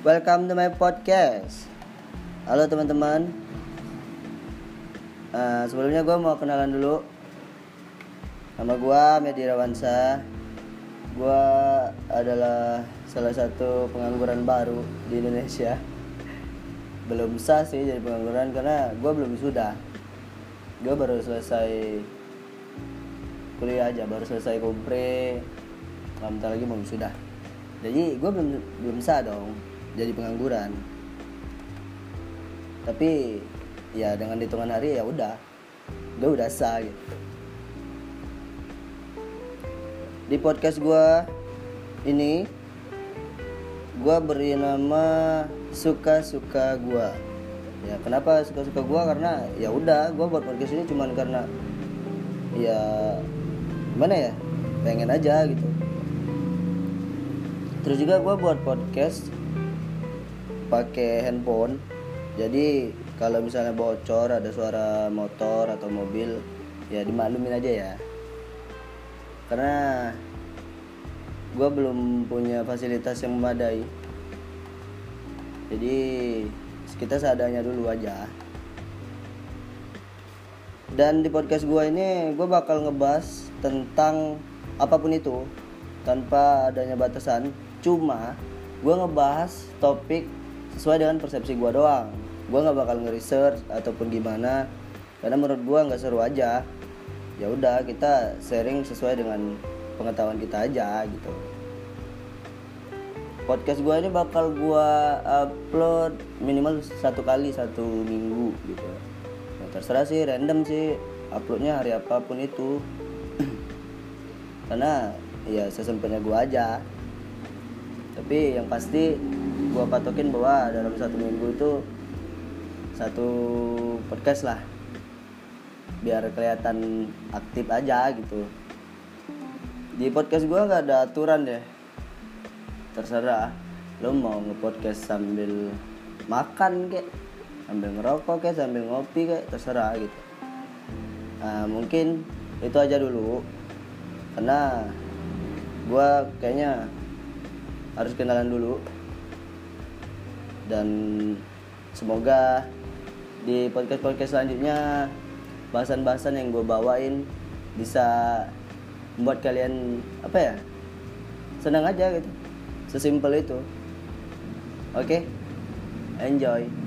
Welcome to my podcast. Halo teman-teman, sebelumnya gue mau kenalan dulu. Nama gue Medi Rawansa. Gue adalah salah satu pengangguran baru di Indonesia. Belum sah sih jadi pengangguran karena gue belum wisuda. Gue baru selesai kuliah aja, baru selesai kompre. Gak bentar lagi mau wisuda. Jadi gue belum sah dong jadi pengangguran, tapi ya dengan hitungan hari ya udah, gue udah sah gitu. Di podcast gue ini gue beri nama suka-suka gue. Ya kenapa suka-suka gue? Karena ya udah, gue buat podcast ini cuman karena ya gimana ya, pengen aja gitu. Terus juga gue buat podcast pakai handphone, jadi kalau misalnya bocor ada suara motor atau mobil ya dimaklumin aja ya, karena gue belum punya fasilitas yang memadai, jadi kita seadanya dulu aja. Dan di podcast gue ini gue bakal ngebahas tentang apapun itu tanpa adanya batasan, cuma gue ngebahas topik sesuai dengan persepsi gue doang. Gue nggak bakal nge-research ataupun gimana, karena menurut gue nggak seru aja. Ya udah, kita sharing sesuai dengan pengetahuan kita aja gitu. Podcast gue ini bakal gue upload minimal 1 kali 1 minggu gitu. Nah, terserah sih, random sih uploadnya hari apapun itu, karena ya sesempatnya gue aja. Tapi yang pasti gue patokin bahwa dalam 1 minggu itu 1 podcast lah, biar kelihatan aktif aja gitu. Di podcast gue nggak ada aturan deh, terserah lo mau ngepodcast sambil makan kek, sambil ngerokok kek, sambil ngopi kek, terserah gitu. Nah, mungkin itu aja dulu, karena gue kayaknya harus kenalan dulu. Dan semoga di podcast-podcast selanjutnya bahasan-bahasan yang gue bawain bisa membuat kalian senang aja gitu. Sesimpel itu. Oke? Enjoy.